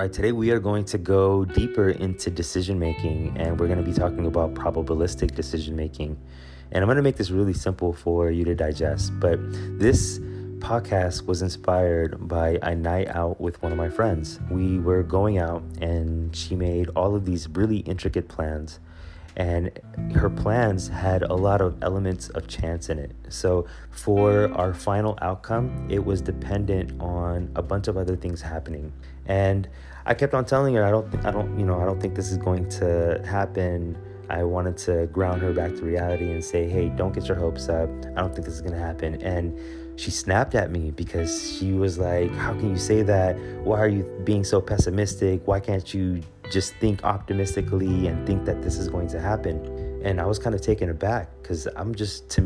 All right, today we are going to go deeper into decision making, and we're going to be talking about probabilistic decision making. And I'm going to make this really simple for you to digest. But this podcast was inspired by a night out with one of my friends. We were going out, and she made all of these really intricate plans. And her plans had a lot of elements of chance in it. So for our final outcome, it was dependent on a bunch of other things happening. And I kept on telling her, I don't think this is going to happen. I wanted to ground her back to reality and say, hey, don't get your hopes up. I don't think this is going to happen. And she snapped at me because she was like, how can you say that? Why are you being so pessimistic? Why can't you just think optimistically and think that this is going to happen? And I was kind of taken aback because I'm just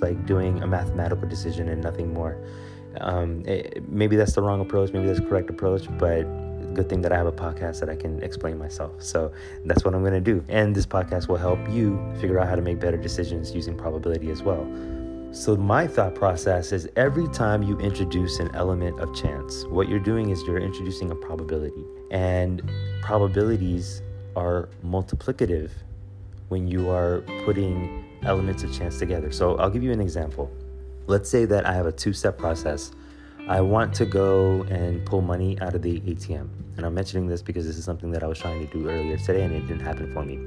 like doing a mathematical decision and nothing more. Maybe that's the wrong approach. Maybe that's the correct approach, but good thing that I have a podcast that I can explain myself. So that's what I'm going to do. And this podcast will help you figure out how to make better decisions using probability as well. So my thought process is every time you introduce an element of chance, what you're doing is you're introducing a probability. And probabilities are multiplicative when you are putting elements of chance together. So I'll give you an example. Let's say that I have a two-step process. I want to go and pull money out of the ATM. And I'm mentioning this because this is something that I was trying to do earlier today and it didn't happen for me.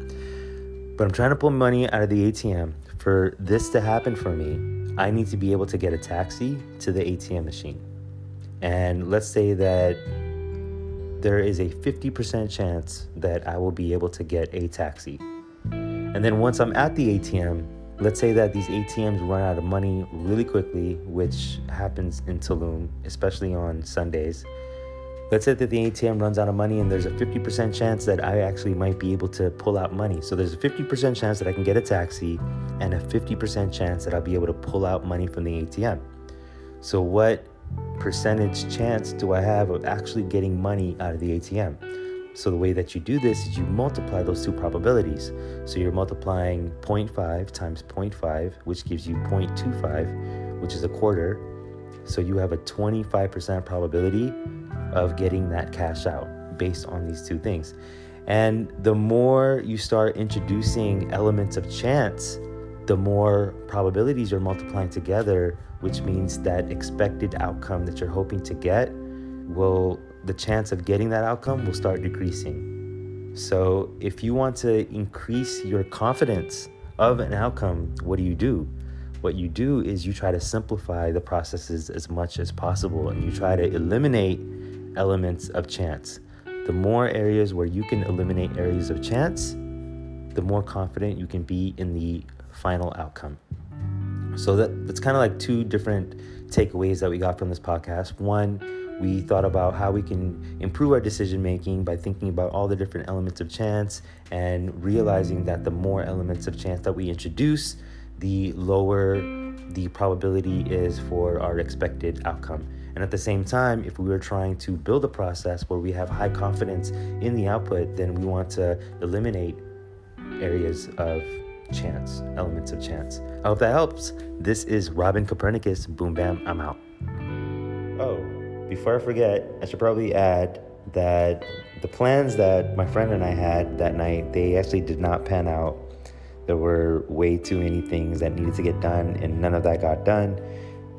But I'm trying to pull money out of the ATM. For this to happen for me, I need to be able to get a taxi to the ATM machine. And let's say that there is a 50% chance that I will be able to get a taxi. And then once I'm at the ATM, let's say that these ATMs run out of money really quickly, which happens in Tulum, especially on Sundays. Let's say that the ATM runs out of money and there's a 50% chance that I actually might be able to pull out money. So there's a 50% chance that I can get a taxi and a 50% chance that I'll be able to pull out money from the ATM. So what percentage chance do I have of actually getting money out of the ATM? So the way that you do this is you multiply those two probabilities. So you're multiplying 0.5 times 0.5, which gives you 0.25, which is a quarter. So you have a 25% probability of getting that cash out based on these two things. And the more you start introducing elements of chance, the more probabilities you're multiplying together, which means that expected outcome that you're hoping to get will, the chance of getting that outcome will start decreasing. So if you want to increase your confidence of an outcome, what do you do? What you do is you try to simplify the processes as much as possible, and you try to eliminate elements of chance. The more areas where you can eliminate areas of chance, the more confident you can be in the final outcome. So that's kind of like two different takeaways that we got from this podcast. One, we thought about how we can improve our decision making by thinking about all the different elements of chance and realizing that the more elements of chance that we introduce, the lower the probability is for our expected outcome. And at the same time, if we were trying to build a process where we have high confidence in the output, then we want to eliminate areas of chance, elements of chance. I hope that helps. This is Robin Copernicus. Boom, bam, I'm out. Oh, before I forget, I should probably add that the plans that my friend and I had that night, they actually did not pan out. There were way too many things that needed to get done, and none of that got done.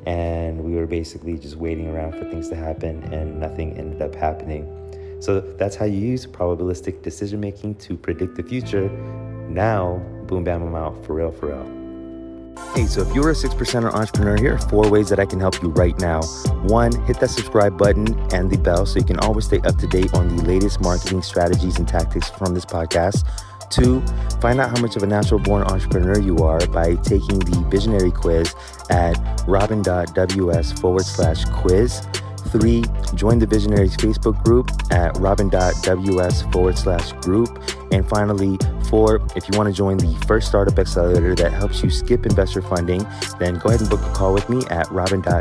And we were basically just waiting around for things to happen, and nothing ended up happening. So that's how you use probabilistic decision making to predict the future. Now, boom, bam, I'm out. For real, for real. Hey, so if you're a 6%er entrepreneur, here are 4 ways that I can help you right now. 1, hit that subscribe button and the bell so you can always stay up to date on the latest marketing strategies and tactics from this podcast. 2, find out how much of a natural-born entrepreneur you are by taking the Visionary quiz at robin.ws/quiz. 3, join the Visionaries Facebook group at robin.ws/group. And finally, 4, if you want to join the first startup accelerator that helps you skip investor funding, then go ahead and book a call with me at robin.ws/call.